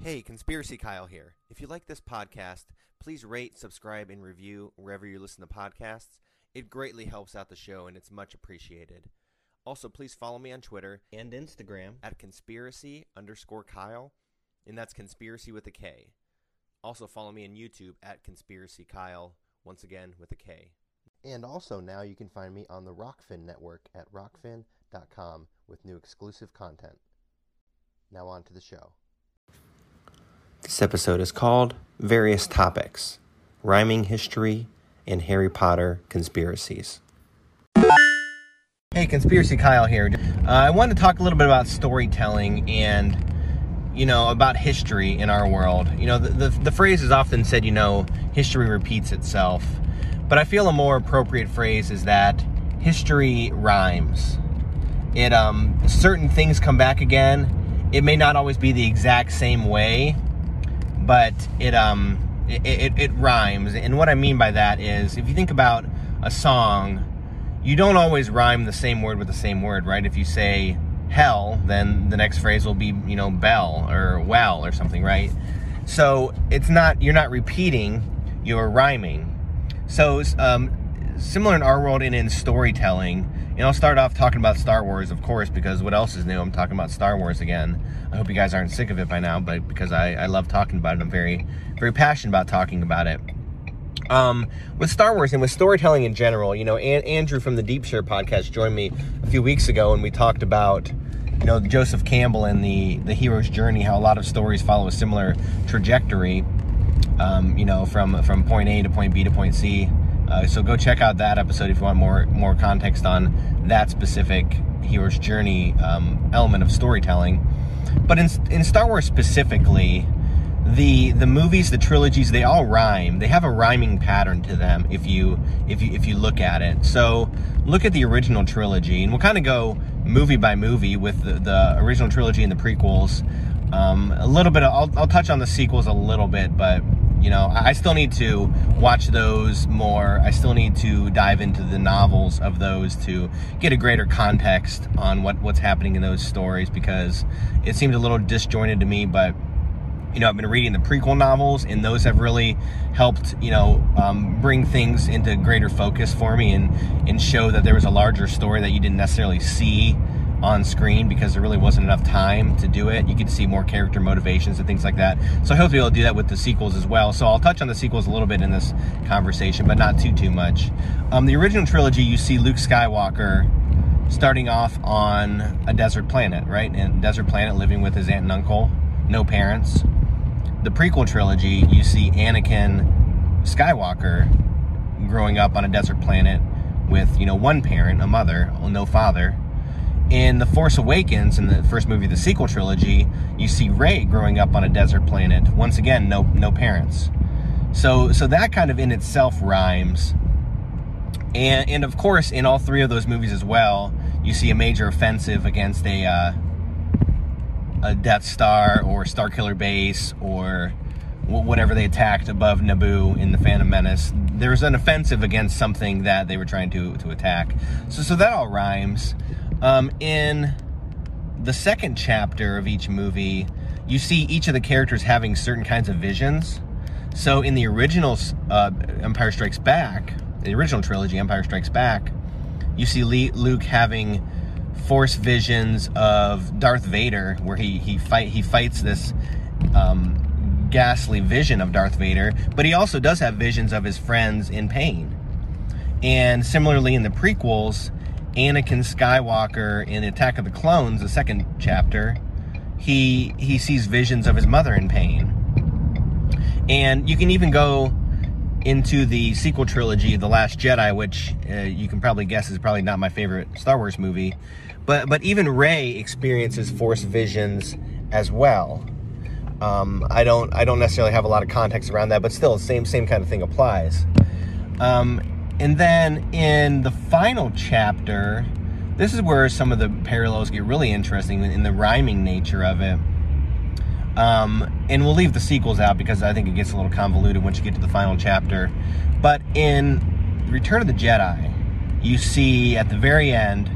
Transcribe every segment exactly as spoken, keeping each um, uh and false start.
Hey, Conspiracy Kyle here. If you like this podcast, please rate, subscribe, and review wherever you listen to podcasts. It greatly helps out the show, and it's much appreciated. Also, please follow me on Twitter and Instagram at conspiracy underscore Kyle, and that's conspiracy with a K. Also, follow me on YouTube at Conspiracy Kyle, once again with a K. And also, now you can find me on the Rockfin Network at rockfin dot com with new exclusive content. Now on to the show. This episode is called Various Topics, Rhyming History, and Harry Potter Conspiracies. Hey, Conspiracy Kyle here. Uh, I wanted to talk a little bit about storytelling and, you know, about history in our world. You know, the, the, the phrase is often said, you know, history repeats itself. But I feel a more appropriate phrase is that history rhymes. It, um, certain things come back again. It may not always be the exact same way, but it um it, it, it rhymes. And what I mean by that is, if you think about a song, you don't always rhyme the same word with the same word, right? If you say hell, then the next phrase will be, you know, bell or well or something, right? So it's not, you're not repeating, you're rhyming. So um, similar in our world and in storytelling. And I'll start off talking about Star Wars, of course, because what else is new? I'm talking about Star Wars again. I hope you guys aren't sick of it by now, but because I, I love talking about it, I'm very, very passionate about talking about it. Um, with Star Wars and with storytelling in general, you know, An- Andrew from the Deep Share podcast joined me a few weeks ago, and we talked about, you know, Joseph Campbell and the, the hero's journey, how a lot of stories follow a similar trajectory, um, you know, from, from point A to point B to point C. Uh, so go check out that episode if you want more more context on that specific hero's journey um, element of storytelling. But in in Star Wars specifically, the the movies, the trilogies, they all rhyme. They have a rhyming pattern to them if you if you if you look at it. So look at the original trilogy, and we'll kind of go movie by movie with the, the original trilogy and the prequels. Um, a little bit. Of, I'll I'll touch on the sequels a little bit, but. You know, I still need to watch those more. I still need to dive into the novels of those to get a greater context on what, what's happening in those stories, because it seemed a little disjointed to me. But, you know, I've been reading the prequel novels, and those have really helped, you know, um, bring things into greater focus for me and, and show that there was a larger story that you didn't necessarily see on screen because there really wasn't enough time to do it. You could see more character motivations and things like that. So I hope to be able to do that with the sequels as well. So I'll touch on the sequels a little bit in this conversation, but not too, too much. Um, the original trilogy, you see Luke Skywalker starting off on a desert planet, right? And desert planet living with his aunt and uncle, no parents. The prequel trilogy, you see Anakin Skywalker growing up on a desert planet with, you know, one parent, a mother, no father. In The Force Awakens, in the first movie of the sequel trilogy, you see Rey growing up on a desert planet. Once again, no no parents. So so that kind of in itself rhymes. And, and of course, in all three of those movies as well, you see a major offensive against a, uh, a Death Star or Starkiller Base or whatever they attacked above Naboo in The Phantom Menace. There was an offensive against something that they were trying to, to attack. So, so that all rhymes. Um, in the second chapter of each movie, you see each of the characters having certain kinds of visions. So in the original uh, Empire Strikes Back, the original trilogy, Empire Strikes Back, you see Lee, Luke having Force visions of Darth Vader, where he he fight he fights this um, ghastly vision of Darth Vader, but he also does have visions of his friends in pain. And similarly in the prequels, Anakin Skywalker in Attack of the Clones, the second chapter, he he sees visions of his mother in pain. And you can even go into the sequel trilogy, The Last Jedi, which uh, you can probably guess is probably not my favorite Star Wars movie. But but even Rey experiences Force visions as well. Um, I don't I don't necessarily have a lot of context around that, but still, same same kind of thing applies. Um, and then in the final chapter, this is where some of the parallels get really interesting in the rhyming nature of it. Um, and we'll leave the sequels out because I think it gets a little convoluted once you get to the final chapter. But in Return of the Jedi, you see at the very end,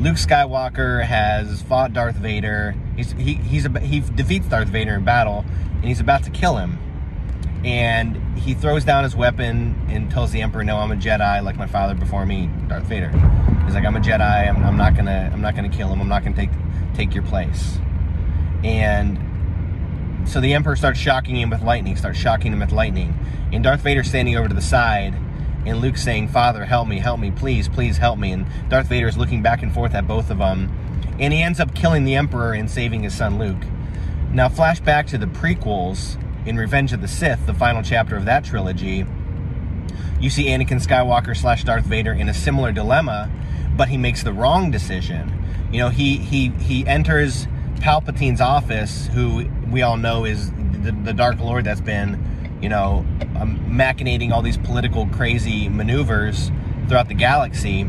Luke Skywalker has fought Darth Vader. He's, he, he's a, he defeats Darth Vader in battle, and he's about to kill him. And he throws down his weapon and tells the Emperor, "No, I'm a Jedi, like my father before me, Darth Vader." He's like, "I'm a Jedi. I'm, I'm not gonna. I'm not gonna kill him. I'm not gonna take take your place." And so the Emperor starts shocking him with lightning, starts shocking him with lightning. And Darth Vader standing over to the side, and Luke saying, "Father, help me, help me, please, please help me." And Darth Vader is looking back and forth at both of them. And he ends up killing the Emperor and saving his son Luke. Now, flash back to the prequels in Revenge of the Sith, the final chapter of that trilogy. You see Anakin Skywalker slash Darth Vader in a similar dilemma, but he makes the wrong decision. You know, he he he enters Palpatine's office, who we all know is the, the Dark Lord that's been, you know, um, machinating all these political crazy maneuvers throughout the galaxy.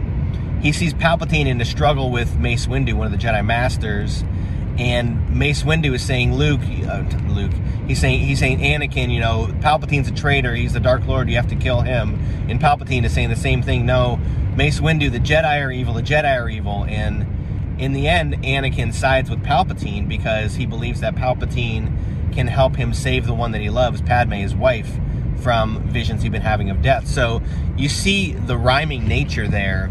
He sees Palpatine in a struggle with Mace Windu, one of the Jedi Masters, and Mace Windu is saying, Luke, uh, Luke, he's saying, he's saying, "Anakin, you know, Palpatine's a traitor, he's the Dark Lord, you have to kill him." And Palpatine is saying the same thing, "No, Mace Windu, the Jedi are evil, the Jedi are evil." And in the end, Anakin sides with Palpatine because he believes that Palpatine can help him save the one that he loves, Padme, his wife, from visions he's been having of death. So you see the rhyming nature there,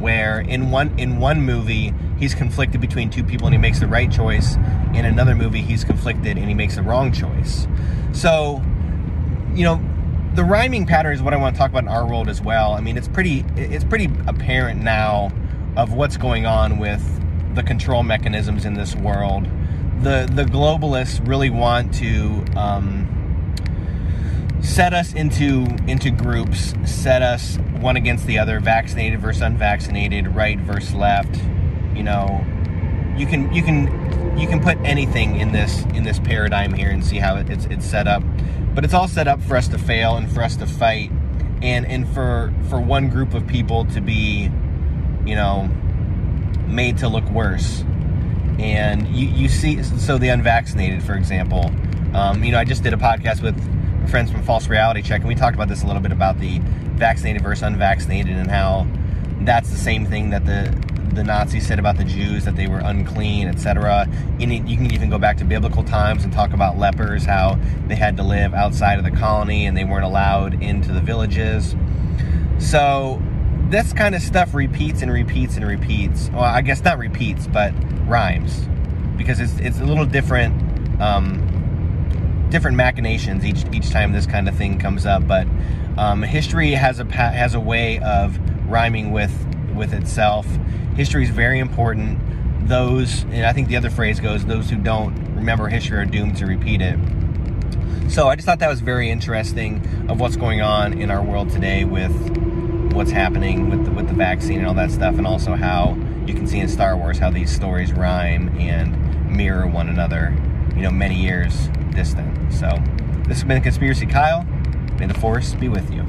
where in one in one movie he's conflicted between two people and he makes the right choice. In another movie he's conflicted and he makes the wrong choice. So, you know, the rhyming pattern is what I want to talk about in our world as well. I mean, it's pretty it's pretty apparent now of what's going on with the control mechanisms in this world. The, the globalists really want to um, set us into into groups, set us one against the other, vaccinated versus unvaccinated, right versus left. You know, you can you can you can put anything in this in this paradigm here and see how it's it's set up. But it's all set up for us to fail and for us to fight, and and for for one group of people to be, you know, made to look worse. And you, you see, so the unvaccinated, for example, um, you know, I just did a podcast with friends from False Reality Check, and we talked about this a little bit about the vaccinated versus unvaccinated and how that's the same thing that the the Nazis said about the Jews, that they were unclean, et cetera. And you can even go back to biblical times and talk about lepers, how they had to live outside of the colony and they weren't allowed into the villages. So this kind of stuff repeats and repeats and repeats. Well, I guess not repeats, but rhymes, because it's it's a little different, um, different machinations each each time this kind of thing comes up. But um, history has a has a way of rhyming with with itself. History is very important. Those, and I think the other phrase goes, those who don't remember history are doomed to repeat it. So I just thought that was very interesting of what's going on in our world today with what's happening with the, with the vaccine and all that stuff, and also how you can see in Star Wars how these stories rhyme and mirror one another, you know, many years distant. So this has been Conspiracy Kyle. May the Force be with you.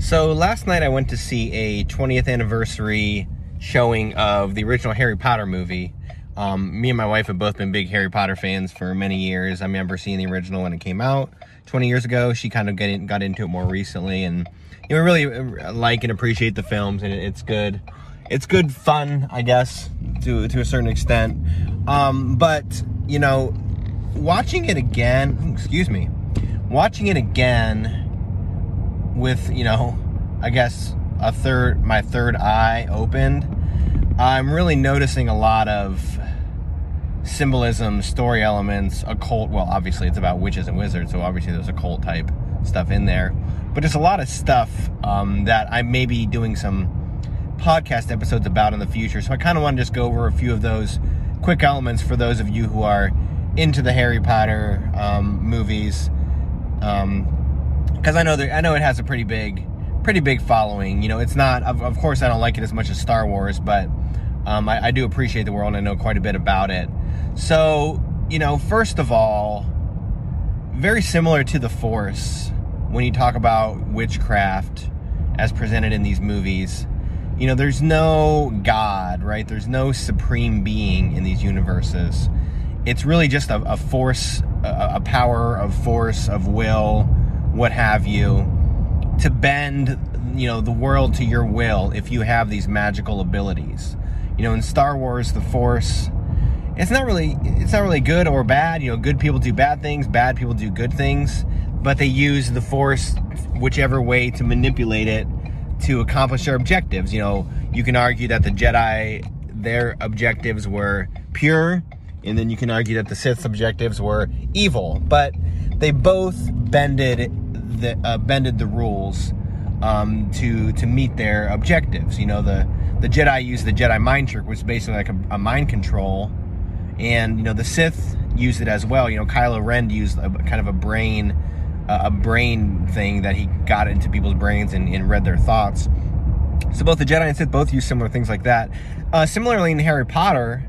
So last night I went to see a twentieth anniversary showing of the original Harry Potter movie. Um, me and my wife have both been big Harry Potter fans for many years. I remember seeing the original when it came out twenty years ago. She kind of got, in, got into it more recently, and you know, really like and appreciate the films, and it's good. It's good fun, I guess, to to a certain extent. Um, but you know, watching it again, excuse me, watching it again with, you know, I guess a third, my third eye opened. I'm really noticing a lot of symbolism, story elements, occult. Well, obviously it's about witches and wizards, so obviously there's occult type stuff in there. But there's a lot of stuff um, that I may be doing some podcast episodes about in the future. So I kind of want to just go over a few of those quick elements for those of you who are into the Harry Potter um, movies, because um, I know there, I know it has a pretty big, pretty big following. You know, it's not. Of, of course, I don't like it as much as Star Wars, but um, I, I do appreciate the world and I know quite a bit about it. So, you know, first of all, very similar to the Force when you talk about witchcraft as presented in these movies. You know, there's no God, right? There's no supreme being in these universes. It's really just a, a force, a, a power of force, of will, what have you, to bend, you know, the world to your will if you have these magical abilities. You know, in Star Wars, the Force, it's not really, it's not really good or bad. You know, good people do bad things, bad people do good things, but they use the Force whichever way to manipulate it to accomplish their objectives. You know, you can argue that the Jedi, their objectives were pure, and then you can argue that the Sith's objectives were evil, but they both bended the uh, bended the rules um, to to meet their objectives. You know, the the Jedi used the Jedi mind trick, which is basically like a, a mind control, and you know the Sith used it as well. You know, Kylo Ren used a, kind of a brain. a brain thing that he got into people's brains and, and read their thoughts. So both the Jedi and Sith both use similar things like that. Uh, similarly in Harry Potter,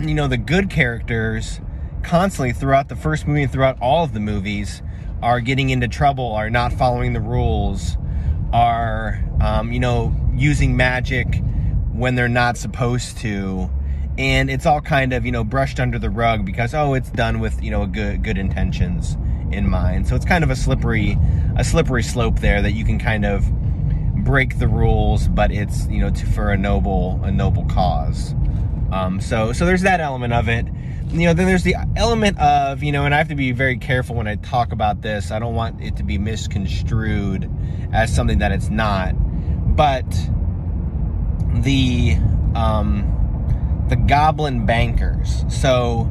you know, the good characters constantly throughout the first movie and throughout all of the movies are getting into trouble, are not following the rules, are, um, you know, using magic when they're not supposed to. And it's all kind of, you know, brushed under the rug because, oh, it's done with, you know, good good intentions in mind. So it's kind of a slippery a slippery slope there that you can kind of break the rules, but it's, you know, to, for a noble a noble cause. Um, so so there's that element of it. You know, then there's the element of, you know, and I have to be very careful when I talk about this. I don't want it to be misconstrued as something that it's not. But the um, the goblin bankers. So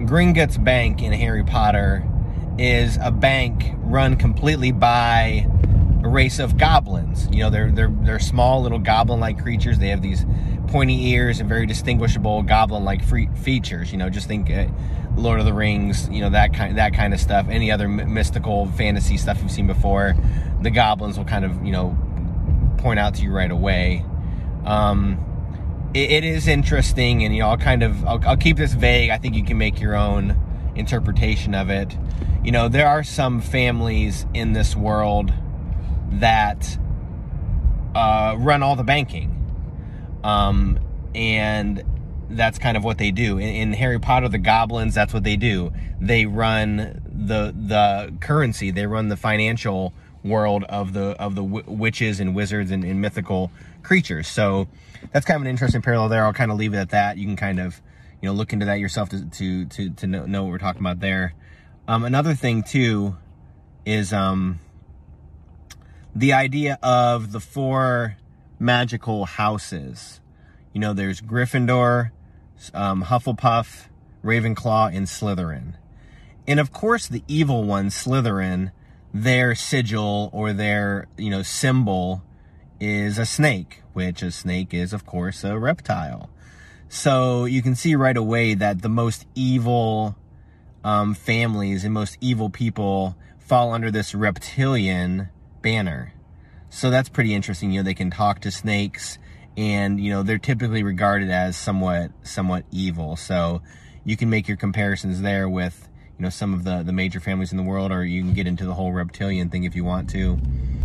Gringotts Bank in Harry Potter is a bank run completely by a race of goblins. You know, they're they're they're small little goblin-like creatures. They have these pointy ears and very distinguishable goblin-like free features. You know, just think uh, Lord of the Rings. You know, that kind that kind of stuff. Any other m- mystical fantasy stuff you've seen before, the goblins will kind of, you know, point out to you right away. Um, it, it is interesting, and you know, I'll kind of I'll, I'll keep this vague. I think you can make your own interpretation of it. You know, there are some families in this world that uh, run all the banking, um, and that's kind of what they do. In, in Harry Potter, the goblins, that's what they do. They run the the currency. They run the financial world of the of the w- witches and wizards and, and mythical creatures. So that's kind of an interesting parallel there. I'll kind of leave it at that. You can kind of, you know, look into that yourself to to to, to know, know what we're talking about there. Um, another thing, too, is um, the idea of the four magical houses. You know, there's Gryffindor, um, Hufflepuff, Ravenclaw, and Slytherin. And, of course, the evil one, Slytherin, their sigil or their, you know, symbol is a snake, which a snake is, of course, a reptile. So you can see right away that the most evil Um, families and most evil people fall under this reptilian banner. So that's pretty interesting. You know, they can talk to snakes, and you know, they're typically regarded as somewhat somewhat evil. So you can make your comparisons there with, you know, some of the the major families in the world, or you can get into the whole reptilian thing if you want to.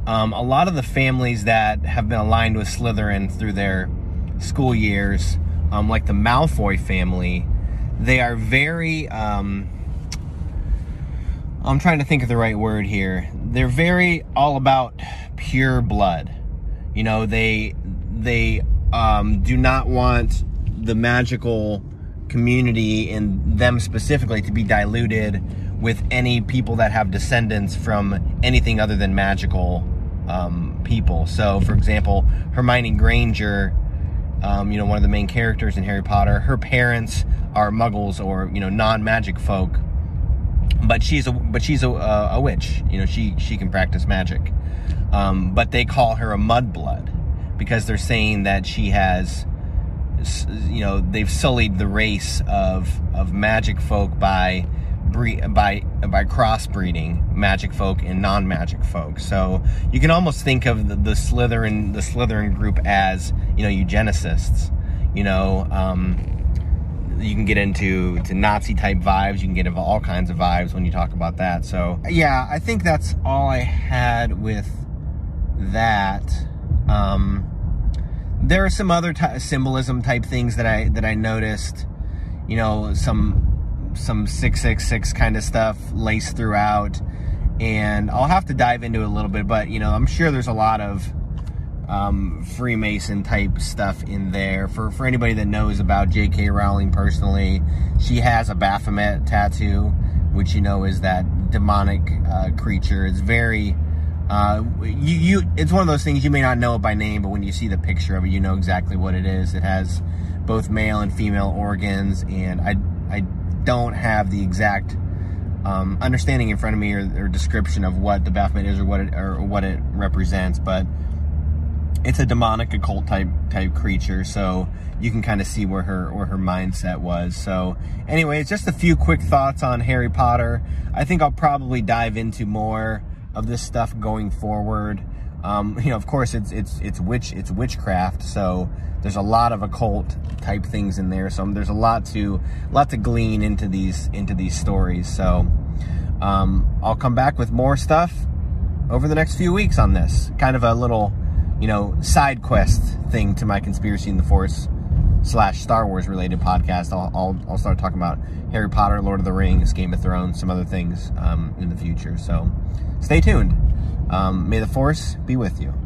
Um, a lot of the families that have been aligned with Slytherin through their school years, um, like the Malfoy family, they are very um, I'm trying to think of the right word here. They're very all about pure blood. You know, they they um, do not want the magical community and them specifically to be diluted with any people that have descendants from anything other than magical um, people. So, for example, Hermione Granger, um, you know, one of the main characters in Harry Potter, her parents are Muggles or, you know, non-magic folk. But she's a but she's a, a, a witch. You know, she she can practice magic. Um, but they call her a mudblood because they're saying that she has you know, they've sullied the race of of magic folk by by by crossbreeding magic folk and non-magic folk. So you can almost think of the, the Slytherin the Slytherin group as, you know, eugenicists. You know, um, you can get into to Nazi type vibes. You can get into all kinds of vibes when you talk about that. So yeah, I think that's all I had with that. Um, there are some other ty- symbolism type things that I that I noticed. You know, some some six six six kind of stuff laced throughout, and I'll have to dive into it a little bit. But you know, I'm sure there's a lot of um, Freemason type stuff in there. For for anybody that knows about J K. Rowling personally, she has a Baphomet tattoo, which you know is that demonic uh, creature. It's very Uh, you, you, it's one of those things you may not know it by name, but when you see the picture of it, you know exactly what it is. It has both male and female organs, and I, I don't have the exact um, understanding in front of me or, or description of what the Baphomet is or what it or what it represents, but it's a demonic occult type type creature, so you can kind of see where her where her mindset was. So anyway, it's just a few quick thoughts on Harry Potter. I think I'll probably dive into more of this stuff going forward. Um, you know, of course, it's it's it's witch it's witchcraft. So there's a lot of occult type things in there. So there's a lot to lot to glean into these into these stories. So um, I'll come back with more stuff over the next few weeks on this. Kind of a little, you know, side quest thing to my Conspiracy in the Force slash Star Wars related podcast. I'll, I'll I'll start talking about Harry Potter, Lord of the Rings, Game of Thrones, some other things um, in the future. So stay tuned. Um, may the Force be with you.